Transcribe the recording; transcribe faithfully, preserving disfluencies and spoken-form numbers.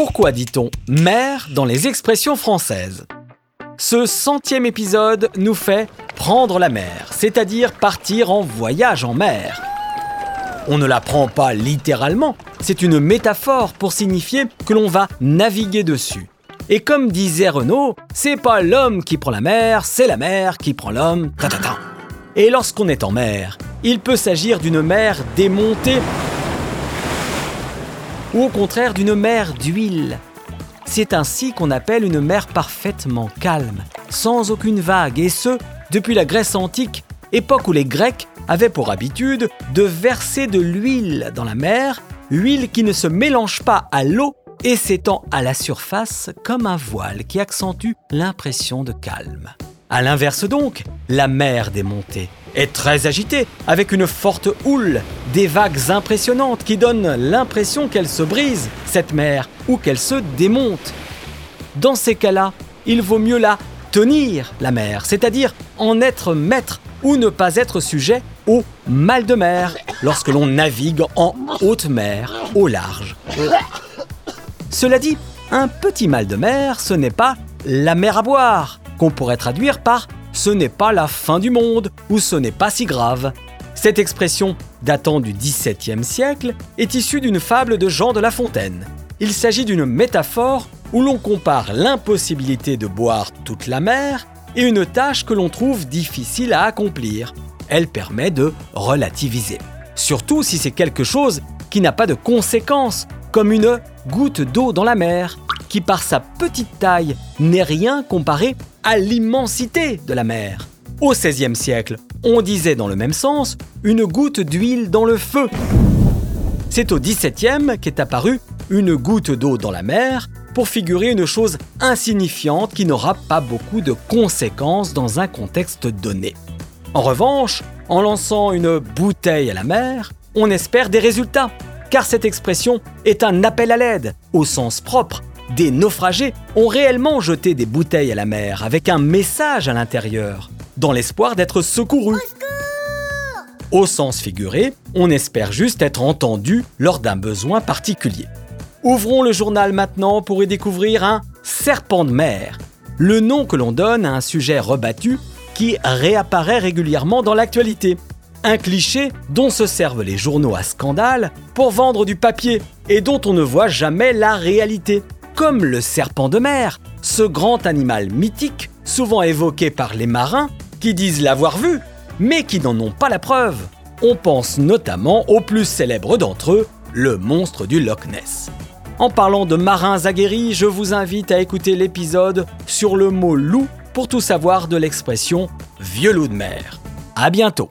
Pourquoi dit-on « mer » dans les expressions françaises? Ce centième épisode nous fait prendre la mer, c'est-à-dire partir en voyage en mer. On ne la prend pas littéralement, c'est une métaphore pour signifier que l'on va naviguer dessus. Et comme disait Renaud, c'est pas l'homme qui prend la mer, c'est la mer qui prend l'homme. Et lorsqu'on est en mer, il peut s'agir d'une mer démontée ou au contraire d'une mer d'huile. C'est ainsi qu'on appelle une mer parfaitement calme, sans aucune vague, et ce, depuis la Grèce antique, époque où les Grecs avaient pour habitude de verser de l'huile dans la mer, huile qui ne se mélange pas à l'eau et s'étend à la surface comme un voile qui accentue l'impression de calme. À l'inverse donc, la mer démontée est très agitée, avec une forte houle, des vagues impressionnantes qui donnent l'impression qu'elle se brise, cette mer, ou qu'elle se démonte. Dans ces cas-là, il vaut mieux la tenir, la mer, c'est-à-dire en être maître ou ne pas être sujet au mal de mer lorsque l'on navigue en haute mer, au large. Cela dit, un petit mal de mer, ce n'est pas la mer à boire, qu'on pourrait traduire par « ce n'est pas la fin du monde » ou « ce n'est pas si grave ». Cette expression, datant du dix-septième siècle, est issue d'une fable de Jean de La Fontaine. Il s'agit d'une métaphore où l'on compare l'impossibilité de boire toute la mer et une tâche que l'on trouve difficile à accomplir. Elle permet de relativiser, surtout si c'est quelque chose qui n'a pas de conséquences, comme une goutte d'eau dans la mer, qui par sa petite taille n'est rien comparé à l'immensité de la mer. Au seizième siècle, on disait dans le même sens une goutte d'huile dans le feu. C'est au dix-septième qu'est apparue une goutte d'eau dans la mer pour figurer une chose insignifiante qui n'aura pas beaucoup de conséquences dans un contexte donné. En revanche, en lançant une bouteille à la mer, on espère des résultats, car cette expression est un appel à l'aide, au sens propre. Des naufragés ont réellement jeté des bouteilles à la mer avec un message à l'intérieur, dans l'espoir d'être secourus. Au, au sens figuré, on espère juste être entendu lors d'un besoin particulier. Ouvrons le journal maintenant pour y découvrir un serpent de mer, le nom que l'on donne à un sujet rebattu qui réapparaît régulièrement dans l'actualité. Un cliché dont se servent les journaux à scandale pour vendre du papier et dont on ne voit jamais la réalité. Comme le serpent de mer, ce grand animal mythique, souvent évoqué par les marins, qui disent l'avoir vu, mais qui n'en ont pas la preuve. On pense notamment au plus célèbre d'entre eux, le monstre du Loch Ness. En parlant de marins aguerris, je vous invite à écouter l'épisode sur le mot « loup » pour tout savoir de l'expression « vieux loup de mer ». À bientôt.